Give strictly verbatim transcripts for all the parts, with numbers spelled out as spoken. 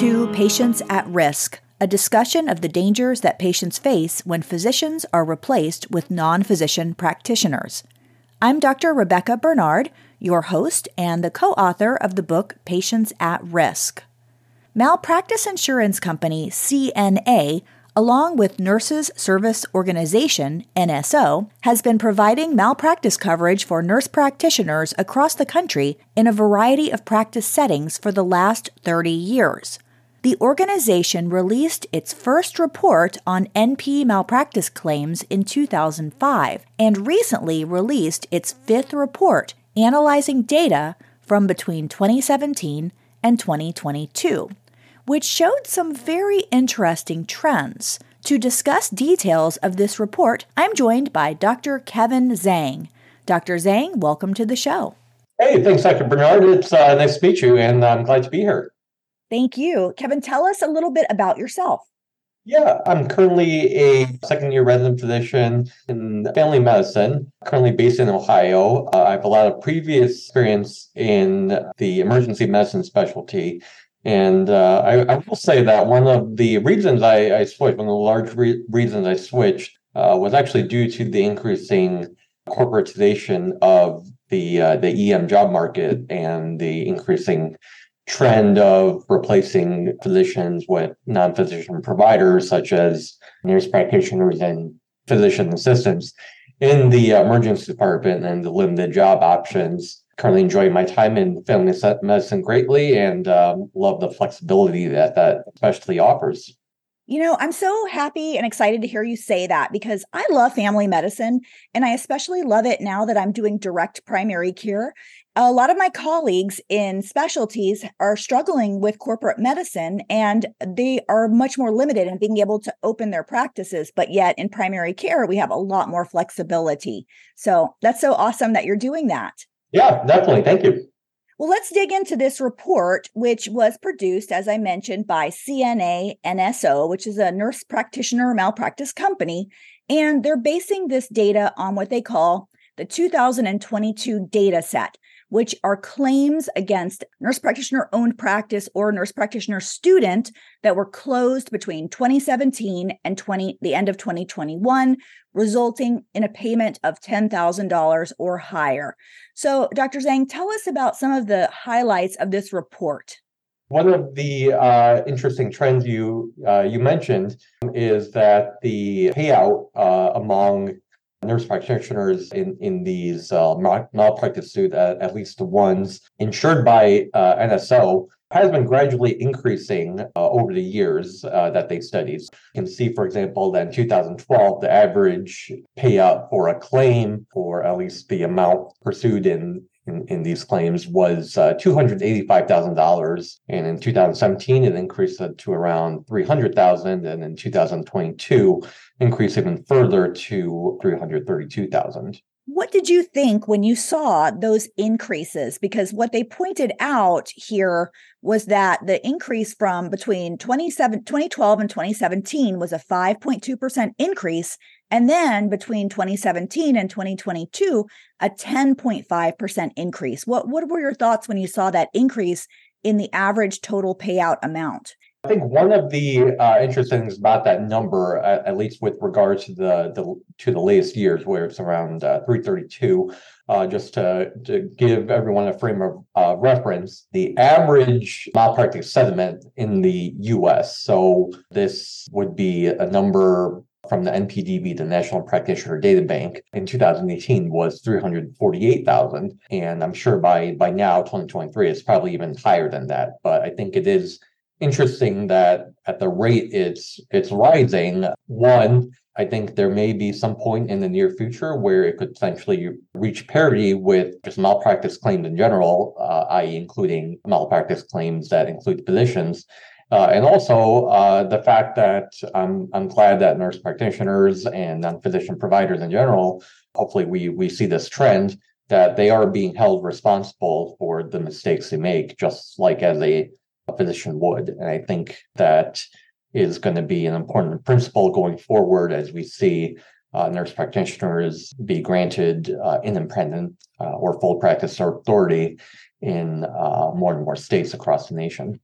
to Patients at Risk, a discussion of the dangers that patients face when physicians are replaced with non-physician practitioners. I'm Doctor Rebecca Bernard, your host and the co-author of the book Patients at Risk. Malpractice insurance company C N A, along with Nurses Service Organization, N S O, has been providing malpractice coverage for nurse practitioners across the country in a variety of practice settings for the last thirty years. The organization released its first report on N P malpractice claims in two thousand five and recently released its fifth report analyzing data from between twenty seventeen and twenty twenty-two, which showed some very interesting trends. To discuss details of this report, I'm joined by Doctor Kevin Zhang. Doctor Zhang, welcome to the show. Hey, thanks, Doctor Bernard. It's uh, nice to meet you, and I'm glad to be here. Thank you. Kevin, tell us a little bit about yourself. Yeah, I'm currently a second-year resident physician in family medicine, currently based in Ohio. Uh, I have a lot of previous experience in the emergency medicine specialty. And uh, I, I will say that one of the reasons I, I switched, one of the large re- reasons I switched, uh, was actually due to the increasing corporatization of the uh, the E M job market and the increasing trend of replacing physicians with non-physician providers, such as nurse practitioners and physician assistants in the emergency department, and the limited job options. Currently enjoying my time in family medicine greatly and um, love the flexibility that that specialty offers. You know, I'm so happy and excited to hear you say that because I love family medicine, and I especially love it now that I'm doing direct primary care. A lot of my colleagues in specialties are struggling with corporate medicine, and they are much more limited in being able to open their practices. But yet in primary care, we have a lot more flexibility. So that's so awesome that you're doing that. Yeah, definitely. Thank you. Well, let's dig into this report, which was produced, as I mentioned, by C N A N S O, which is a nurse practitioner malpractice company. And they're basing this data on what they call the two thousand twenty-two data set, which are claims against nurse practitioner-owned practice or nurse practitioner student that were closed between twenty seventeen and twenty, the end of twenty twenty-one, resulting in a payment of ten thousand dollars or higher. So, Doctor Zhang, tell us about some of the highlights of this report. One of the uh, interesting trends you uh, you mentioned is that the payout uh, among nurse practitioners in, in these uh, malpractice suits, uh, at least the ones insured by uh, N S O, has been gradually increasing uh, over the years uh, that they studied. You can see, for example, that in two thousand twelve, the average payout for a claim, or at least the amount pursued in in, in these claims, was uh, two hundred eighty-five thousand dollars. And in two thousand seventeen, it increased to around three hundred thousand dollars. And in two thousand twenty-two, increased even further to three hundred thirty-two thousand dollars. What did you think when you saw those increases? Because what they pointed out here was that the increase from between twenty twelve and twenty seventeen was a five point two percent increase. And then between twenty seventeen and twenty twenty-two, a ten point five percent increase. What, what were your thoughts when you saw that increase in the average total payout amount? I think one of the uh, interesting things about that number, at, at least with regards to the, the to the latest years, where it's around uh, three thirty-two, uh, just to, to give everyone a frame of uh, reference, the average malpractice settlement in the U S. So this would be a number from the N P D B, the National Practitioner Data Bank, in two thousand eighteen was three hundred forty-eight thousand. And I'm sure by by now, twenty twenty-three, it's probably even higher than that. But I think it is interesting that at the rate it's it's rising, one, I think there may be some point in the near future where it could potentially reach parity with just malpractice claims in general, uh, that is including malpractice claims that include physicians. Uh, and also uh, the fact that I'm I'm glad that nurse practitioners and non-physician providers in general, hopefully we we see this trend that they are being held responsible for the mistakes they make, just like as a, a physician would. And I think that is going to be an important principle going forward as we see uh, nurse practitioners be granted uh, independent uh, or full practice authority in uh, more and more states across the nation.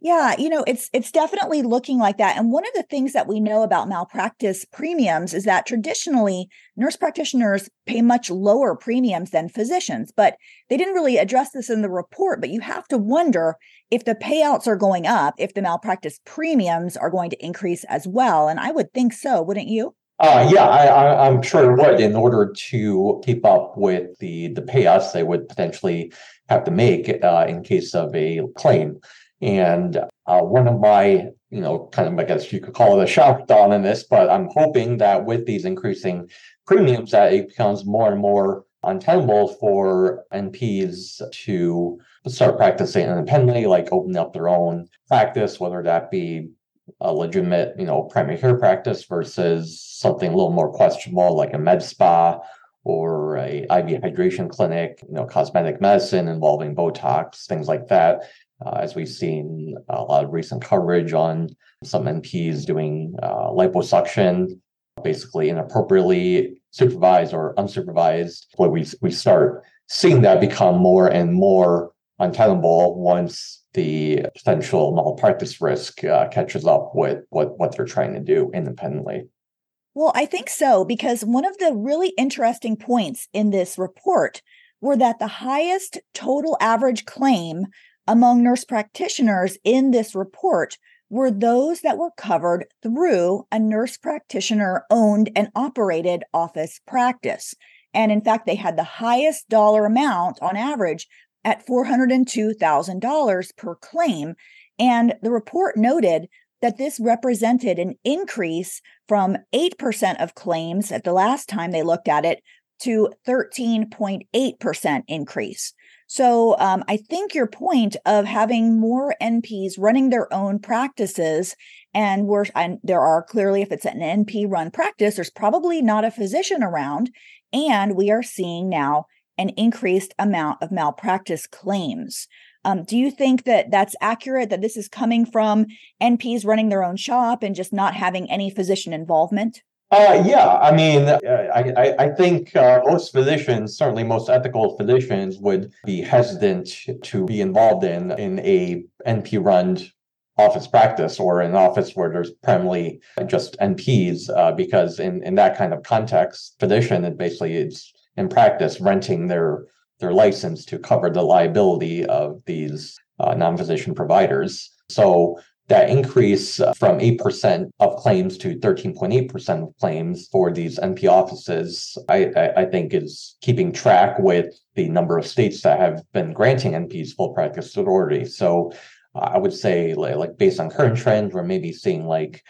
Yeah, you know, it's it's definitely looking like that. And one of the things that we know about malpractice premiums is that traditionally nurse practitioners pay much lower premiums than physicians, but they didn't really address this in the report. But you have to wonder if the payouts are going up, if the malpractice premiums are going to increase as well. And I would think so, wouldn't you? Uh, yeah, I, I, I'm sure it would. In order to keep up with the, the payouts they would potentially have to make uh, in case of a claim. And uh, one of my, you know, kind of, I guess you could call it a shock dawn in this, but I'm hoping that with these increasing premiums that it becomes more and more untenable for N Ps to start practicing independently, like open up their own practice, whether that be a legitimate, you know, primary care practice versus something a little more questionable like a med spa or a I V hydration clinic, you know, cosmetic medicine involving Botox, things like that. Uh, as we've seen a lot of recent coverage on some N Ps doing uh, liposuction, basically inappropriately supervised or unsupervised, where we we start seeing that become more and more untenable once the potential malpractice risk uh, catches up with what, what they're trying to do independently. Well, I think so, because one of the really interesting points in this report were that the highest total average claim among nurse practitioners in this report were those that were covered through a nurse practitioner owned and operated office practice. And in fact, they had the highest dollar amount on average at four hundred two thousand dollars per claim. And the report noted that this represented an increase from eight percent of claims at the last time they looked at it to thirteen point eight percent increase. So um, I think your point of having more N Ps running their own practices, and, we're, and there are clearly, if it's an N P-run practice, there's probably not a physician around, and we are seeing now an increased amount of malpractice claims. Um, do you think that that's accurate, that this is coming from N Ps running their own shop and just not having any physician involvement? Uh, yeah, I mean, I I, I think uh, most physicians, certainly most ethical physicians, would be hesitant to be involved in in a N P-run office practice or an office where there's primarily just N Ps, uh, because in, in that kind of context, physician is basically is in practice renting their their license to cover the liability of these uh, non-physician providers. So that increase from eight percent of claims to thirteen point eight percent of claims for these N P offices, I, I, I think is keeping track with the number of states that have been granting N Ps full practice authority. So uh, I would say, like, like based on current trends, we're maybe seeing like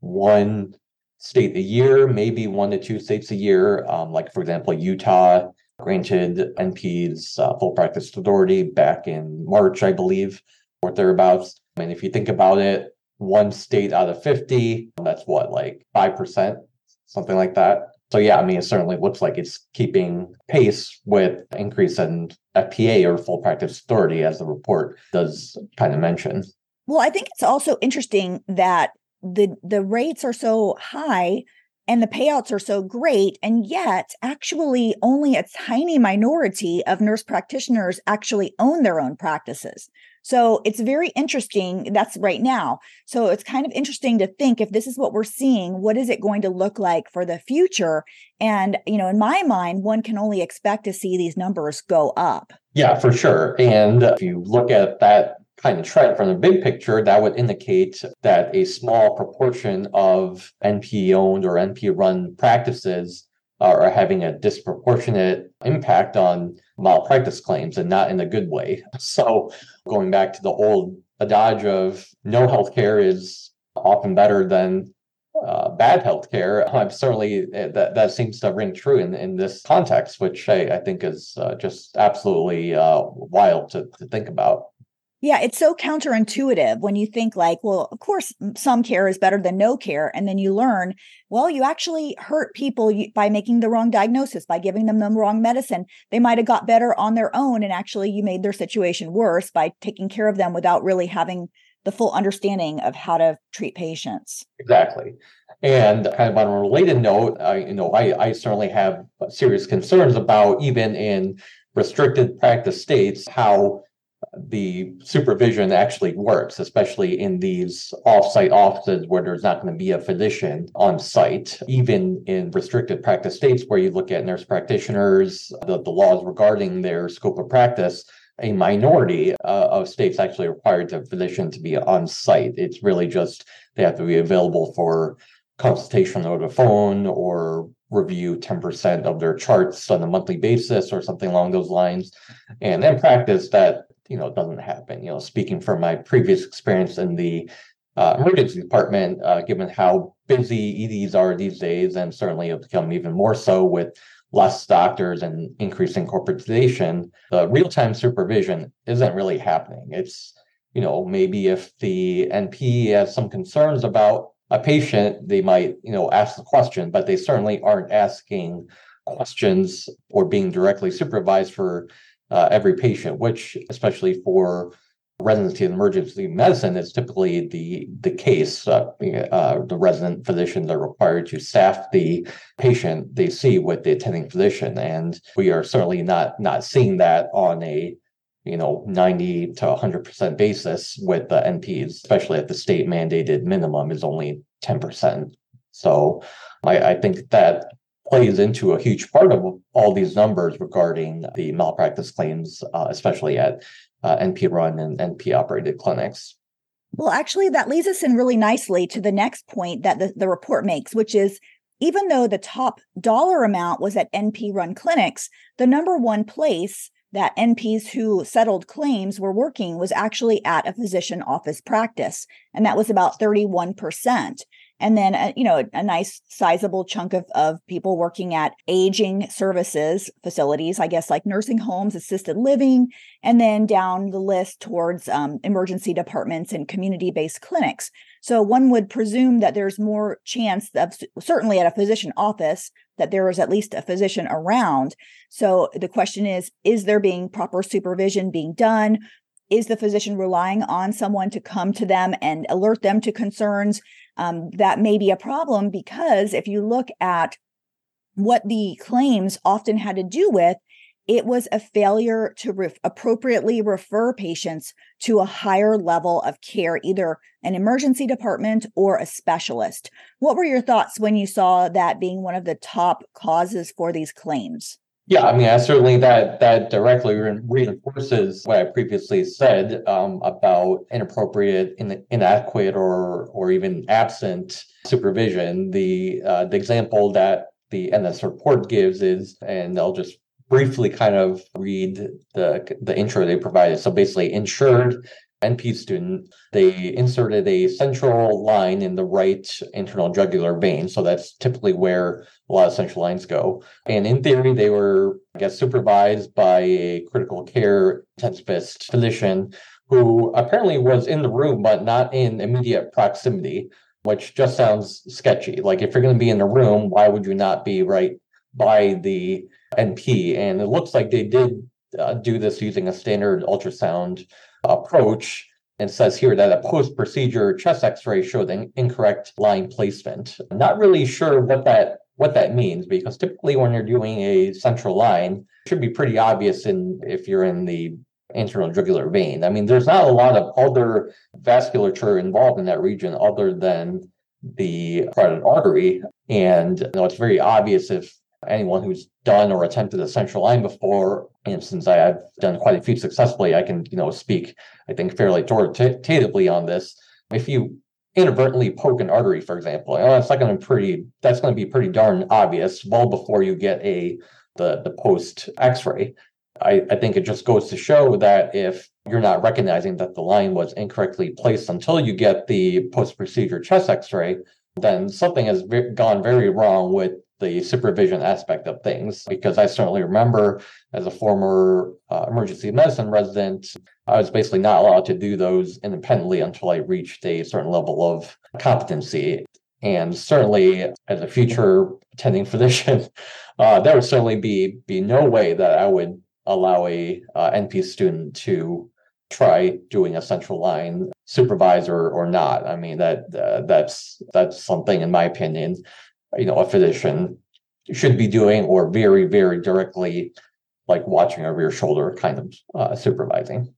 one state a year, maybe one to two states a year. Um, like, for example, Utah granted N Ps uh, full practice authority back in March, I believe, or thereabouts. And if you think about it, one state out of fifty, that's what, like five percent, something like that. So yeah, I mean, it certainly looks like it's keeping pace with increase in F P A or full practice authority, as the report does kind of mention. Well, I think it's also interesting that the the rates are so high and the payouts are so great, and yet actually only a tiny minority of nurse practitioners actually own their own practices. So it's very interesting. That's right now. So it's kind of interesting to think, if this is what we're seeing, what is it going to look like for the future? And, you know, in my mind, one can only expect to see these numbers go up. Yeah, for sure. And if you look at that kind of trend from the big picture, that would indicate that a small proportion of N P-owned or N P-run practices are having a disproportionate impact on malpractice claims, and not in a good way. So going back to the old adage of no healthcare is often better than uh, bad healthcare, I'm certainly that, that seems to ring true in, in this context, which I, I think is uh, just absolutely uh, wild to, to think about. Yeah, it's so counterintuitive when you think like, well, of course, some care is better than no care. And then you learn, well, you actually hurt people by making the wrong diagnosis, by giving them the wrong medicine. They might have got better on their own, and actually you made their situation worse by taking care of them without really having the full understanding of how to treat patients. Exactly. And kind of on a related note, I, you know, I, I certainly have serious concerns about, even in restricted practice states, how the supervision actually works, especially in these off-site offices where there's not going to be a physician on site. Even in restricted practice states where you look at nurse practitioners, the, the laws regarding their scope of practice, a minority uh, of states actually require the physician to be on site. It's really just they have to be available for consultation over the phone or review ten percent of their charts on a monthly basis or something along those lines. And in practice, that you know, doesn't happen. You know, speaking from my previous experience in the uh, emergency department, uh, given how busy E Ds are these days, and certainly it'll become even more so with less doctors and increasing corporatization, the real-time supervision isn't really happening. It's, you know, maybe if the N P has some concerns about a patient, they might, you know, ask the question, but they certainly aren't asking questions or being directly supervised for Uh, every patient, which especially for residency in emergency medicine is typically the the case. Uh, uh, the resident physicians are required to staff the patient they see with the attending physician, and we are certainly not not seeing that on a you know ninety to one hundred percent basis with the N Ps, especially at the state mandated minimum is only ten percent. So I, I think that plays into a huge part of all these numbers regarding the malpractice claims, uh, especially at uh, N P-run and N P-operated clinics. Well, actually, that leads us in really nicely to the next point that the, the report makes, which is even though the top dollar amount was at N P-run clinics, the number one place that N Ps who settled claims were working was actually at a physician office practice, and that was about thirty-one percent. And then, uh, you know, a, a nice sizable chunk of, of people working at aging services facilities, I guess, like nursing homes, assisted living, and then down the list towards um, emergency departments and community-based clinics. So one would presume that there's more chance of, certainly at a physician office, that there is at least a physician around. So the question is, is there being proper supervision being done? Is the physician relying on someone to come to them and alert them to concerns? Um, that may be a problem, because if you look at what the claims often had to do with, it was a failure to re- appropriately refer patients to a higher level of care, either an emergency department or a specialist. What were your thoughts when you saw that being one of the top causes for these claims? Yeah, I mean, I certainly that that directly reinforces what I previously said um, about inappropriate, in, inadequate, or or even absent supervision. The uh, the example that the N S report gives is, and I'll just briefly kind of read the the intro they provided. So basically, insured N P student, they inserted a central line in the right internal jugular vein. So that's typically where a lot of central lines go. And in theory, they were, I guess, supervised by a critical care intensivist physician who apparently was in the room, but not in immediate proximity, which just sounds sketchy. Like, if you're going to be in the room, why would you not be right by the N P? And it looks like they did uh, do this using a standard ultrasound approach, and says here that a post-procedure chest x-ray showed an incorrect line placement. I'm not really sure what that what that means, because typically when you're doing a central line, it should be pretty obvious in if you're in the internal jugular vein. I mean, there's not a lot of other vasculature involved in that region other than the carotid artery, and you know, it's very obvious if anyone who's done or attempted a central line before, and since I have done quite a few successfully, I can, you know, speak, I think, fairly authoritatively on this. If you inadvertently poke an artery, for example, oh, it's not going to pretty. That's going to be pretty darn obvious well before you get a the the post X-ray. I, I think it just goes to show that if you're not recognizing that the line was incorrectly placed until you get the post-procedure chest X-ray, then something has v- gone very wrong with the supervision aspect of things, because I certainly remember as a former uh, emergency medicine resident, I was basically not allowed to do those independently until I reached a certain level of competency. And certainly as a future attending physician, uh, there would certainly be be no way that I would allow a uh, N P student to try doing a central line, supervisor or not. I mean, that uh, that's that's something, in my opinion, you know, a physician should be doing, or very, very directly, like watching over your shoulder, kind of uh, supervising.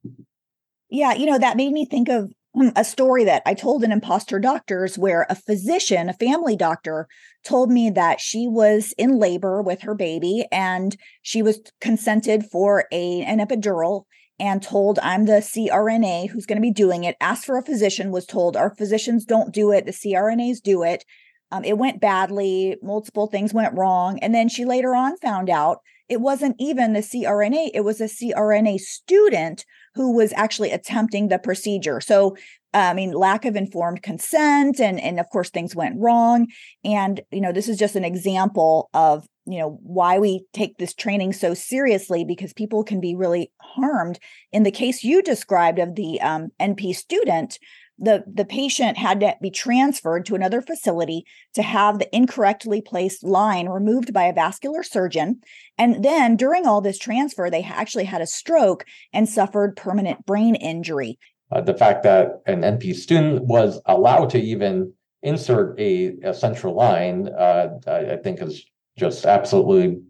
Yeah, you know, that made me think of a story that I told in Imposter Doctors where a physician, a family doctor, told me that she was in labor with her baby and she was consented for a, an epidural and told, I'm the C R N A who's going to be doing it. Asked for a physician, was told, our physicians don't do it. The C R N As do it. Um, it went badly. Multiple things went wrong. And then she later on found out it wasn't even the C R N A. It was a C R N A student who was actually attempting the procedure. So, I mean, lack of informed consent and, and of course, things went wrong. And, you know, this is just an example of, you know, why we take this training so seriously, because people can be really harmed. In the case you described of the um, N P student, The, the patient had to be transferred to another facility to have the incorrectly placed line removed by a vascular surgeon. And then during all this transfer, they actually had a stroke and suffered permanent brain injury. Uh, the fact that an N P student was allowed to even insert a, a central line, uh, I, I think is just absolutely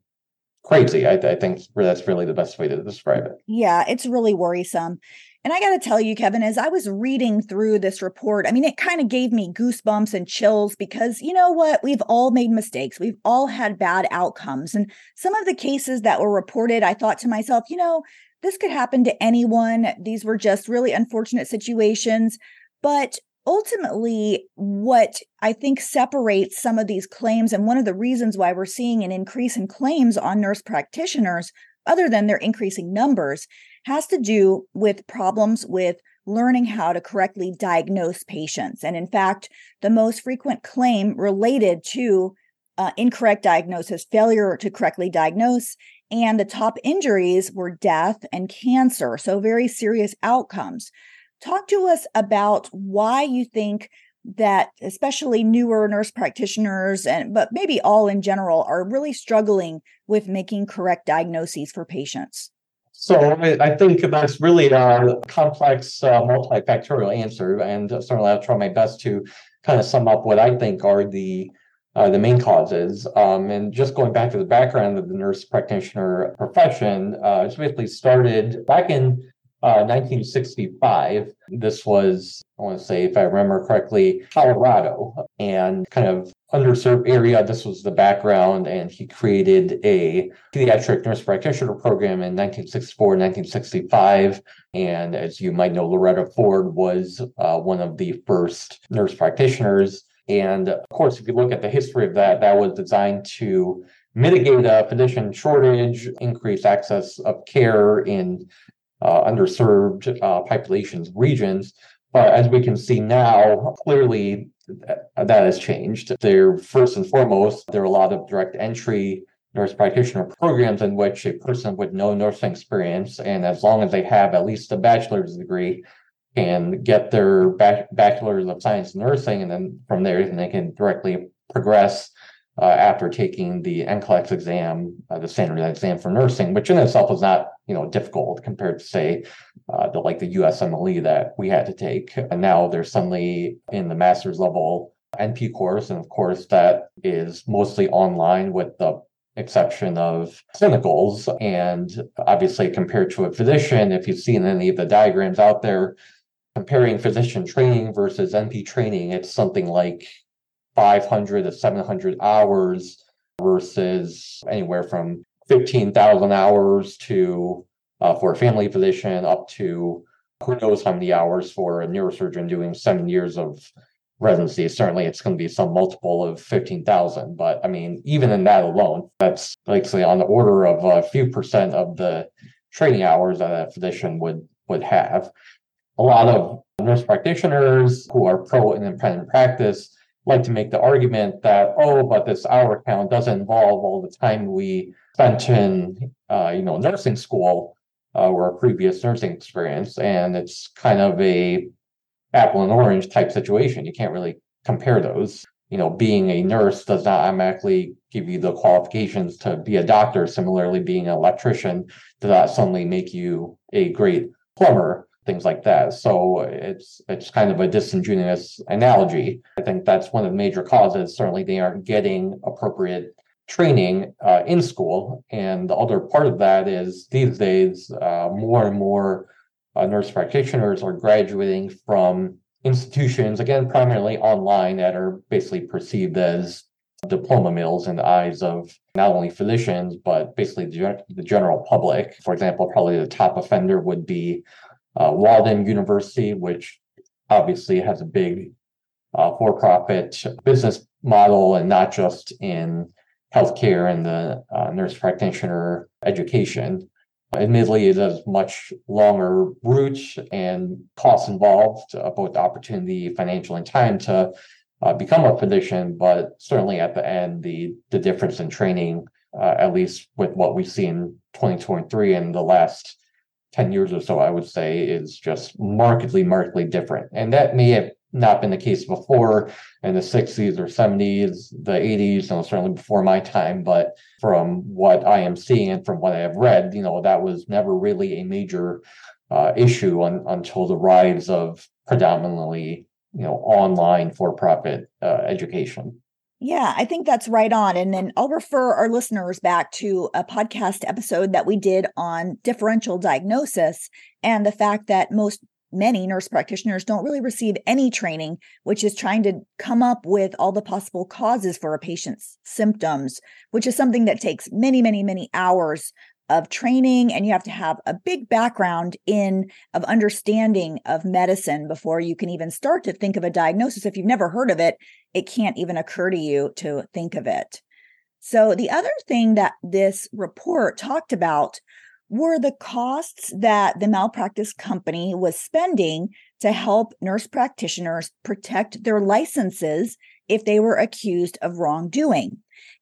crazy. I, I think that's really the best way to describe it. Yeah, it's really worrisome. And I got to tell you, Kevin, as I was reading through this report, I mean, it kind of gave me goosebumps and chills because, you know what, we've all made mistakes. We've all had bad outcomes. And some of the cases that were reported, I thought to myself, you know, this could happen to anyone. These were just really unfortunate situations. But ultimately, what I think separates some of these claims, and one of the reasons why we're seeing an increase in claims on nurse practitioners, other than their increasing numbers, has to do with problems with learning how to correctly diagnose patients. And in fact, the most frequent claim related to uh, incorrect diagnosis, failure to correctly diagnose, and the top injuries were death and cancer. So very serious outcomes. Talk to us about why you think that especially newer nurse practitioners, and but maybe all in general, are really struggling with making correct diagnoses for patients. So I, I think that's really a complex, uh, multifactorial answer, and certainly I'll try my best to kind of sum up what I think are the uh, the main causes. Um, and just going back to the background of the nurse practitioner profession, uh, it's basically started back in Uh, nineteen sixty-five. This was, I want to say, if I remember correctly, Colorado, and kind of underserved area. This was the background, and he created a pediatric nurse practitioner program in nineteen sixty-four, nineteen sixty-five. And as you might know, Loretta Ford was uh, one of the first nurse practitioners. And of course, if you look at the history of that, that was designed to mitigate a physician shortage, increase access of care in Uh, underserved uh, populations, regions. But as we can see now, clearly th- that has changed. There, first and foremost, there are a lot of direct entry nurse practitioner programs in which a person with no nursing experience, and as long as they have at least a bachelor's degree, can get their bac- bachelor's of science in nursing, and then from there they can directly progress uh, after taking the N C L E X exam, uh, the standardized exam for nursing, which in itself is not you know, difficult compared to, say, uh, the, like the U S M L E that we had to take. And now they're suddenly in the master's level N P course. And of course, that is mostly online with the exception of clinicals. And obviously, compared to a physician, if you've seen any of the diagrams out there, comparing physician training versus N P training, it's something like five hundred to seven hundred hours versus anywhere from fifteen thousand hours to uh, for a family physician, up to who knows how many hours for a neurosurgeon doing seven years of residency. Certainly, it's going to be some multiple of fifteen thousand. But I mean, even in that alone, that's like say on the order of a few percent of the training hours that a physician would would have. A lot of nurse practitioners who are pro and independent practice like to make the argument that, oh, but this hour count doesn't involve all the time we spent in, uh, you know, nursing school uh, or a previous nursing experience. And it's kind of a apple and orange type situation. You can't really compare those. You know, being a nurse does not automatically give you the qualifications to be a doctor. Similarly, being an electrician does not suddenly make you a great plumber, things like that. So it's it's kind of a disingenuous analogy. I think that's one of the major causes. Certainly, they aren't getting appropriate training uh, in school. And the other part of that is these days, uh, more and more uh, nurse practitioners are graduating from institutions, again, primarily online, that are basically perceived as diploma mills in the eyes of not only physicians, but basically the, the general public. For example, probably the top offender would be uh, Walden University, which obviously has a big uh, for-profit business model, and not just in healthcare and the uh, nurse practitioner education. Admittedly, it has much longer routes and costs involved, uh, both opportunity, financial, and time to uh, become a physician, but certainly at the end, the, the difference in training, uh, at least with what we've seen twenty twenty-three and the last ten years or so, I would say, is just markedly, markedly different. And that may have not been the case before in the sixties or seventies, the eighties, and certainly before my time. But from what I am seeing and from what I have read, you know, that was never really a major uh, issue on, until the rise of predominantly, you know, online for-profit uh, education. Yeah, I think that's right on. And then I'll refer our listeners back to a podcast episode that we did on differential diagnosis and the fact that most many nurse practitioners don't really receive any training, which is trying to come up with all the possible causes for a patient's symptoms, which is something that takes many, many, many hours of training. And you have to have a big background in of understanding of medicine before you can even start to think of a diagnosis. If you've never heard of it, it can't even occur to you to think of it. So the other thing that this report talked about were the costs that the malpractice company was spending to help nurse practitioners protect their licenses if they were accused of wrongdoing.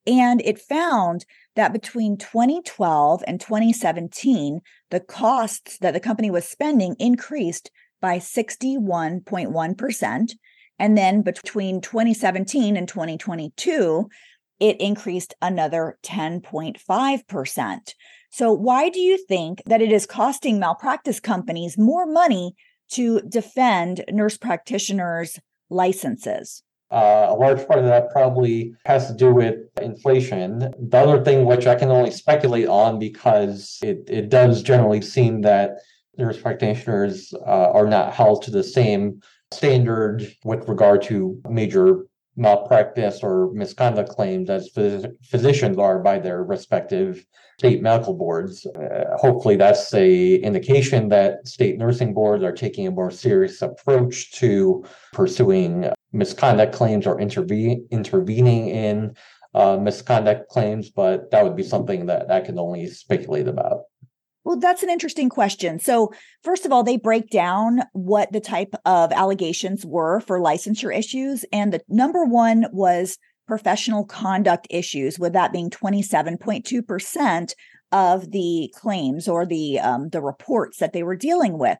And it found that between twenty twelve and twenty seventeen, the costs that the company was spending increased by sixty-one point one percent. And then between twenty seventeen and twenty twenty-two, it increased another ten point five percent. So why do you think that it is costing malpractice companies more money to defend nurse practitioners' licenses? Uh, a large part of that probably has to do with inflation. The other thing, which I can only speculate on because it, it does generally seem that nurse practitioners uh, are not held to the same standard with regard to major malpractice or misconduct claims as phys- physicians are by their respective state medical boards. Uh, hopefully that's a indication that state nursing boards are taking a more serious approach to pursuing misconduct claims or intervene intervening in uh, misconduct claims, but that would be something that I can only speculate about. Well, that's an interesting question. So first of all, they break down what the type of allegations were for licensure issues. And the number one was professional conduct issues, with that being twenty-seven point two percent of the claims or the um, the reports that they were dealing with.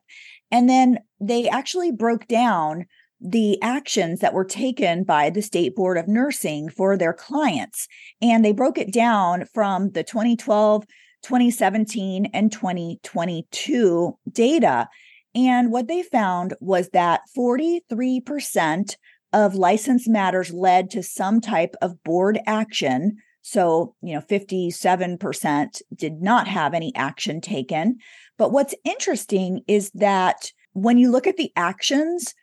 And then they actually broke down the actions that were taken by the State Board of Nursing for their clients. And they broke it down from the twenty twelve twenty seventeen and twenty twenty-two data. And what they found was that forty-three percent of license matters led to some type of board action. So, you know, fifty-seven percent did not have any action taken. But what's interesting is that when you look at the actions,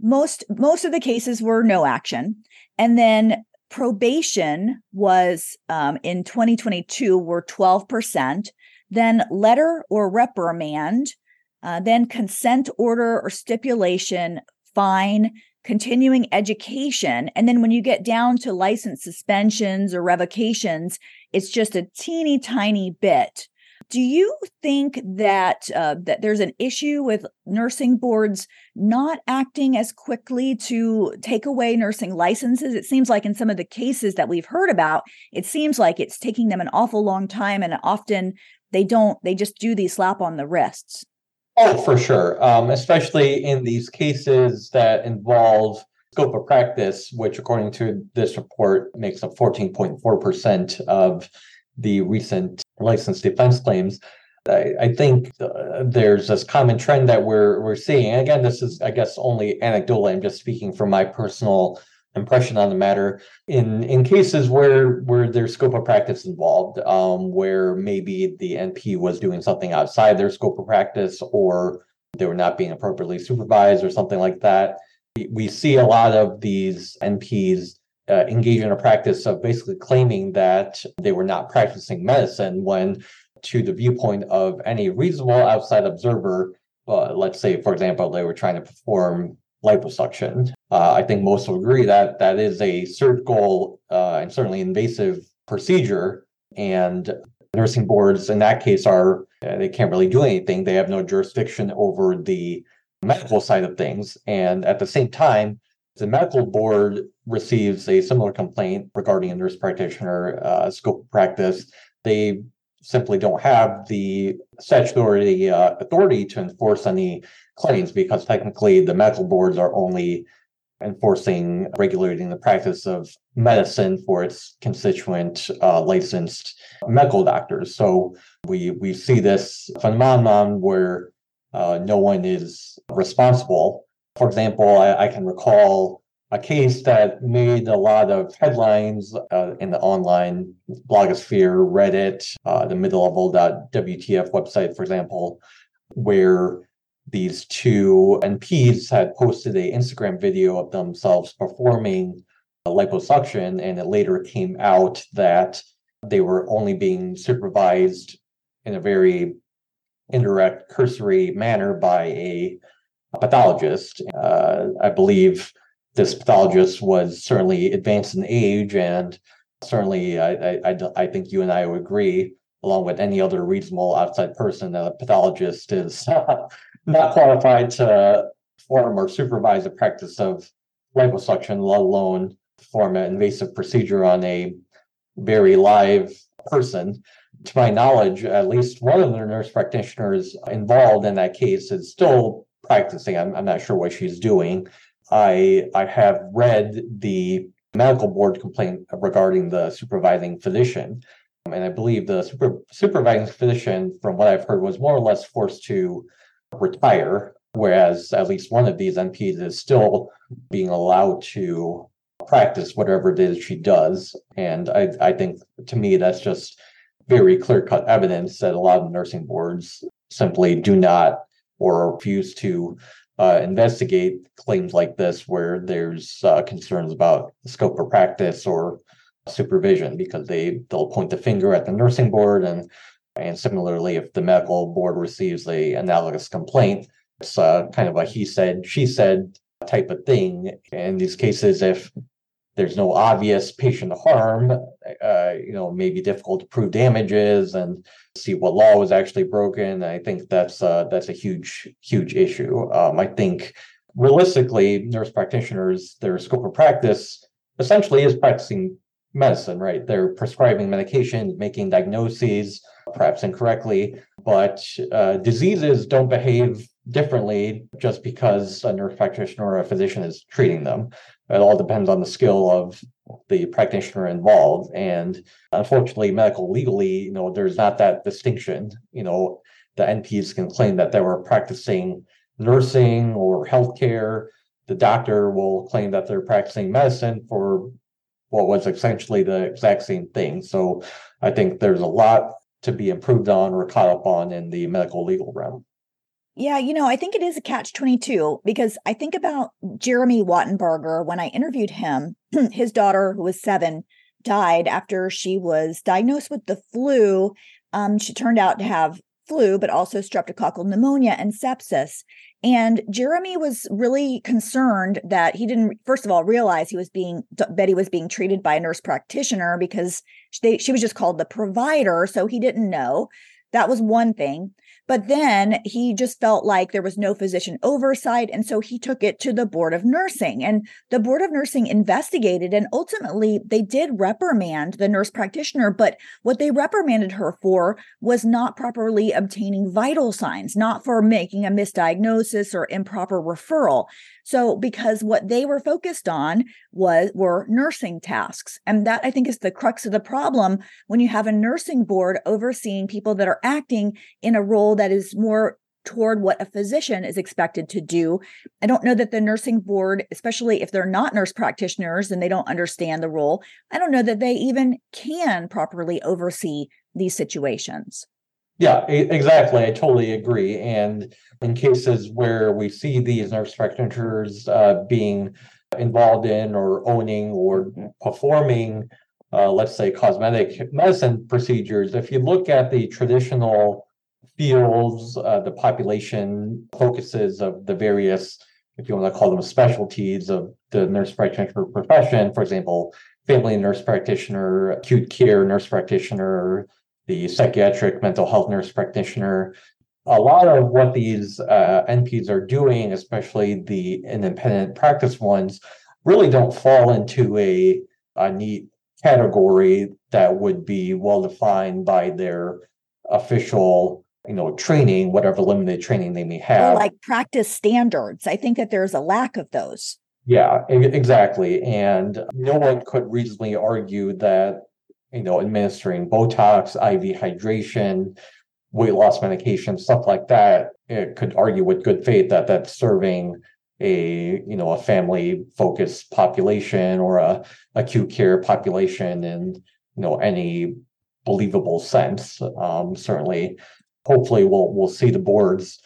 most, most of the cases were no action. And then probation was um, in twenty twenty-two were twelve percent, then letter or reprimand, uh, then consent order or stipulation, fine, continuing education. And then when you get down to license suspensions or revocations, it's just a teeny tiny bit. Do you think that uh, that there's an issue with nursing boards not acting as quickly to take away nursing licenses? It seems like in some of the cases that we've heard about, it seems like it's taking them an awful long time, and often they don't, they just do the slap on the wrists. Oh, for sure. Um, especially in these cases that involve scope of practice, which according to this report makes up fourteen point four percent of the recent license defense claims. I, I think uh, there's this common trend that we're we're seeing. And again, this is, I guess, only anecdotal. I'm just speaking from my personal impression on the matter. In in cases where where there's scope of practice involved, um, where maybe the N P was doing something outside their scope of practice, or they were not being appropriately supervised or something like that. We see a lot of these N Ps uh, engage in a practice of basically claiming that they were not practicing medicine when, to the viewpoint of any reasonable outside observer, uh, let's say, for example, they were trying to perform liposuction. Uh, I think most will agree that that is a surgical uh, and certainly invasive procedure, and nursing boards in that case are, they can't really do anything. They have no jurisdiction over the medical side of things. And at the same time, the medical board receives a similar complaint regarding a nurse practitioner uh, scope of practice. They simply don't have the statutory uh, authority to enforce any claims, because technically the medical boards are only enforcing, regulating the practice of medicine for its constituent uh, licensed medical doctors. So we we see this phenomenon where uh, no one is responsible. For example, I, I can recall a case that made a lot of headlines uh, in the online blogosphere, Reddit, uh, the mid level dot W T F website, for example, where these two N Ps had posted an Instagram video of themselves performing liposuction, and it later came out that they were only being supervised in a very indirect, cursory manner by a pathologist. Uh, I believe this pathologist was certainly advanced in age, and certainly I, I, I think you and I would agree, along with any other reasonable outside person, that a pathologist is not qualified to perform or supervise the practice of liposuction, let alone perform an invasive procedure on a very live person. To my knowledge, at least one of the nurse practitioners involved in that case is still practicing. I'm, I'm not sure what she's doing. I I have read the medical board complaint regarding the supervising physician, and I believe the super, supervising physician, from what I've heard, was more or less forced to retire, whereas at least one of these N Ps is still being allowed to practice whatever it is she does. And I, I think, to me, that's just very clear-cut evidence that a lot of nursing boards simply do not or refuse to uh, investigate claims like this where there's uh, concerns about the scope of practice or supervision, because they, they'll point the finger at the nursing board. And And similarly, if the medical board receives a analogous complaint, it's uh, kind of a he said, she said type of thing. In these cases, if there's no obvious patient harm, uh, you know, it may be difficult to prove damages and see what law was actually broken. I think that's uh, that's a huge, huge issue. Um, I think realistically, nurse practitioners, their scope of practice essentially is practicing medicine, right? They're prescribing medications, making diagnoses, perhaps incorrectly, but uh, diseases don't behave differently just because a nurse practitioner or a physician is treating them. It all depends on the skill of the practitioner involved. And unfortunately, medical legally, you know, there's not that distinction. You know, the N Ps can claim that they were practicing nursing or healthcare. The doctor will claim that they're practicing medicine for what was essentially the exact same thing. So I think there's a lot to be improved on or caught up on in the medical legal realm. Yeah, you know, I think it is a catch twenty-two, because I think about Jeremy Wattenberger. When I interviewed him, his daughter, who was seven, died after she was diagnosed with the flu. Um, she turned out to have flu, but also streptococcal pneumonia and sepsis. And Jeremy was really concerned that he didn't, first of all, realize he was being, Betty was being treated by a nurse practitioner, because they, she was just called the provider. So he didn't know. That was one thing. But then he just felt like there was no physician oversight. And so he took it to the Board of Nursing. And the Board of Nursing investigated, and ultimately they did reprimand the nurse practitioner. But what they reprimanded her for was not properly obtaining vital signs, not for making a misdiagnosis or improper referral. So because what they were focused on was were nursing tasks. And that, I think, is the crux of the problem when you have a nursing board overseeing people that are acting in a role that is more toward what a physician is expected to do. I don't know that the nursing board, especially if they're not nurse practitioners and they don't understand the role, I don't know that they even can properly oversee these situations. Yeah, exactly. I totally agree. And in cases where we see these nurse practitioners uh, being involved in or owning or performing, uh, let's say, cosmetic medicine procedures, if you look at the traditional fields, uh, the population focuses of the various, if you want to call them specialties of the nurse practitioner profession, for example, family nurse practitioner, acute care nurse practitioner, the psychiatric mental health nurse practitioner. A lot of what these uh, N Ps are doing, especially the independent practice ones, really don't fall into a, a neat category that would be well-defined by their official, you know, training, whatever limited training they may have. Or like practice standards. I think that there's a lack of those. Yeah, exactly. And no one could reasonably argue that, you know, administering Botox, I V hydration, weight loss medication, stuff like that, it could argue with good faith that that's serving a, you know, a family-focused population or a acute care population in, you know, any believable sense. Um, certainly, hopefully, we'll we'll see the boards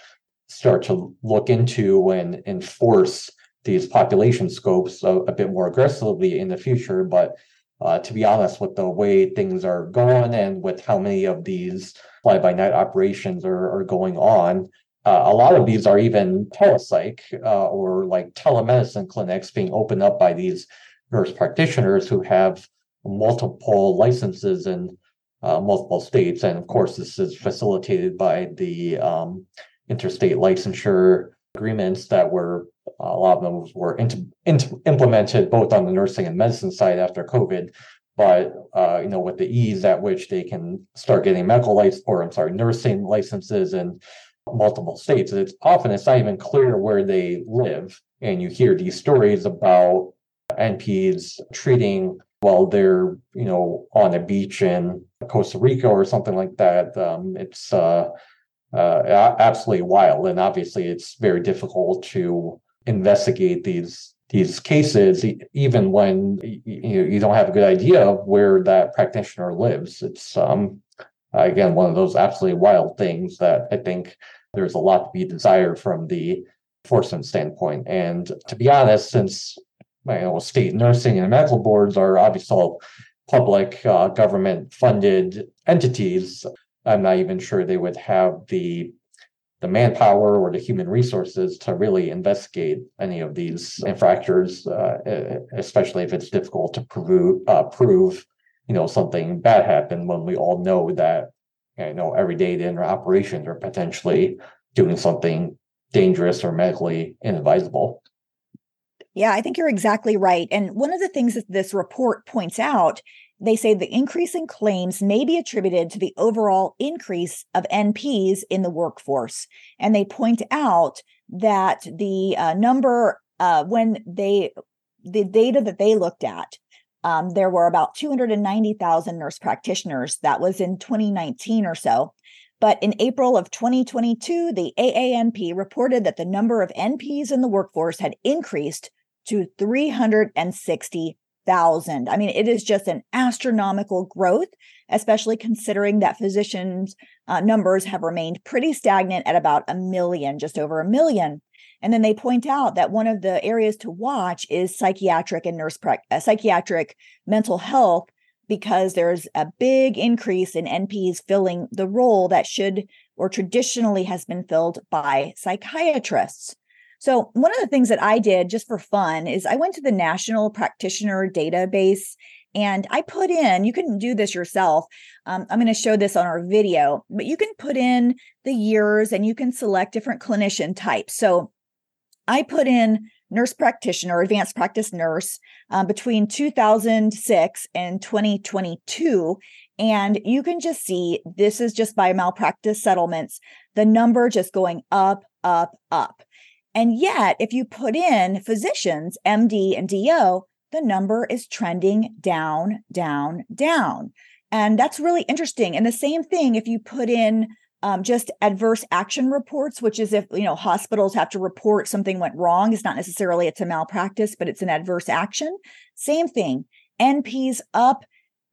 start to look into and enforce these population scopes a, a bit more aggressively in the future, but Uh, to be honest, with the way things are going and with how many of these fly-by-night operations are, are going on, uh, a lot of these are even telepsych uh, or like telemedicine clinics being opened up by these nurse practitioners who have multiple licenses in uh, multiple states. And of course, this is facilitated by the um, interstate licensure agreements that were a lot of them were int- int- implemented both on the nursing and medicine side after COVID, but uh, you know, with the ease at which they can start getting medical license or I'm sorry, nursing licenses in multiple states, it's often it's not even clear where they live, and you hear these stories about N Ps treating while they're, you know, on a beach in Costa Rica or something like that. Um, it's uh, uh, absolutely wild, and obviously it's very difficult to investigate these these cases, even when you know, you don't have a good idea of where that practitioner lives. It's um again one of those absolutely wild things that I think there's a lot to be desired from the enforcement standpoint. And to be honest, since you know state nursing and medical boards are obviously all public uh, government funded entities, I'm not even sure they would have the the manpower or the human resources to really investigate any of these infractors, uh, especially if it's difficult to prove, uh, prove, you know, something bad happened when we all know that, you know, every day in our operations are potentially doing something dangerous or medically inadvisable. Yeah, I think you're exactly right. And one of the things that this report points out, they say the increase in claims may be attributed to the overall increase of N Ps in the workforce. And they point out that the uh, number, uh, when they, the data that they looked at, um, there were about two hundred ninety thousand nurse practitioners. That was in twenty nineteen or so. But in April of twenty twenty-two, the A A N P reported that the number of N Ps in the workforce had increased to three hundred sixty thousand. I mean, it is just an astronomical growth, especially considering that physicians' uh, numbers have remained pretty stagnant at about a million, just over a million. And then they point out that one of the areas to watch is psychiatric and nurse pra- uh, psychiatric mental health, because there's a big increase in N Ps filling the role that should or traditionally has been filled by psychiatrists. So one of the things that I did just for fun is I went to the National Practitioner Data Bank and I put in, you can do this yourself. Um, I'm going to show this on our video, but you can put in the years and you can select different clinician types. So I put in nurse practitioner, advanced practice nurse uh, between two thousand six and twenty twenty-two. And you can just see, this is just by malpractice settlements, the number just going up, up, up. And yet, if you put in physicians, M D and D O, the number is trending down, down, down. And that's really interesting. And the same thing if you put in um, just adverse action reports, which is if, you know, hospitals have to report something went wrong. It's not necessarily it's a malpractice, but it's an adverse action. Same thing. N Ps up,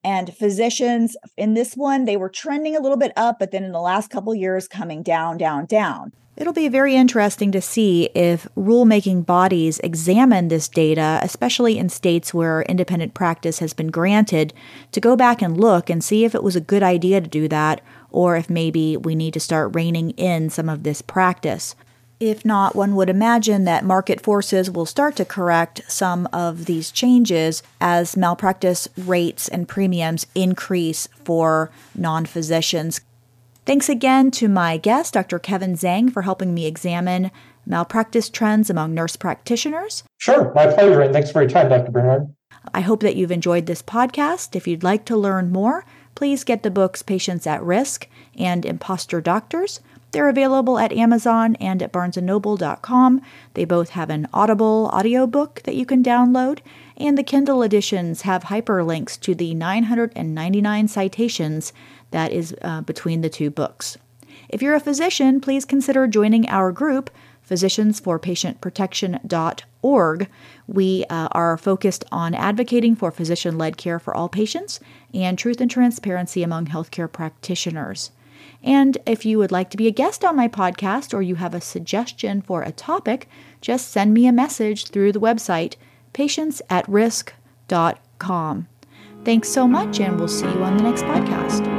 and physicians in this one, they were trending a little bit up, but then in the last couple of years coming down, down, down. It'll be very interesting to see if rulemaking bodies examine this data, especially in states where independent practice has been granted, to go back and look and see if it was a good idea to do that, or if maybe we need to start reining in some of this practice. If not, one would imagine that market forces will start to correct some of these changes as malpractice rates and premiums increase for non-physicians. Thanks again to my guest, Doctor Kevin Zhang, for helping me examine malpractice trends among nurse practitioners. Sure, my pleasure, and thanks for your time, Doctor Bernard. I hope that you've enjoyed this podcast. If you'd like to learn more, please get the books Patients at Risk and Imposter Doctors. They're available at Amazon and at barnes and noble dot com. They both have an Audible audiobook that you can download, and the Kindle editions have hyperlinks to the nine hundred ninety-nine citations that is uh, between the two books. If you're a physician, please consider joining our group, physicians for patient protection dot org. We uh, are focused on advocating for physician-led care for all patients and truth and transparency among healthcare practitioners. And if you would like to be a guest on my podcast or you have a suggestion for a topic, just send me a message through the website, patients at risk dot com. Thanks so much, and we'll see you on the next podcast.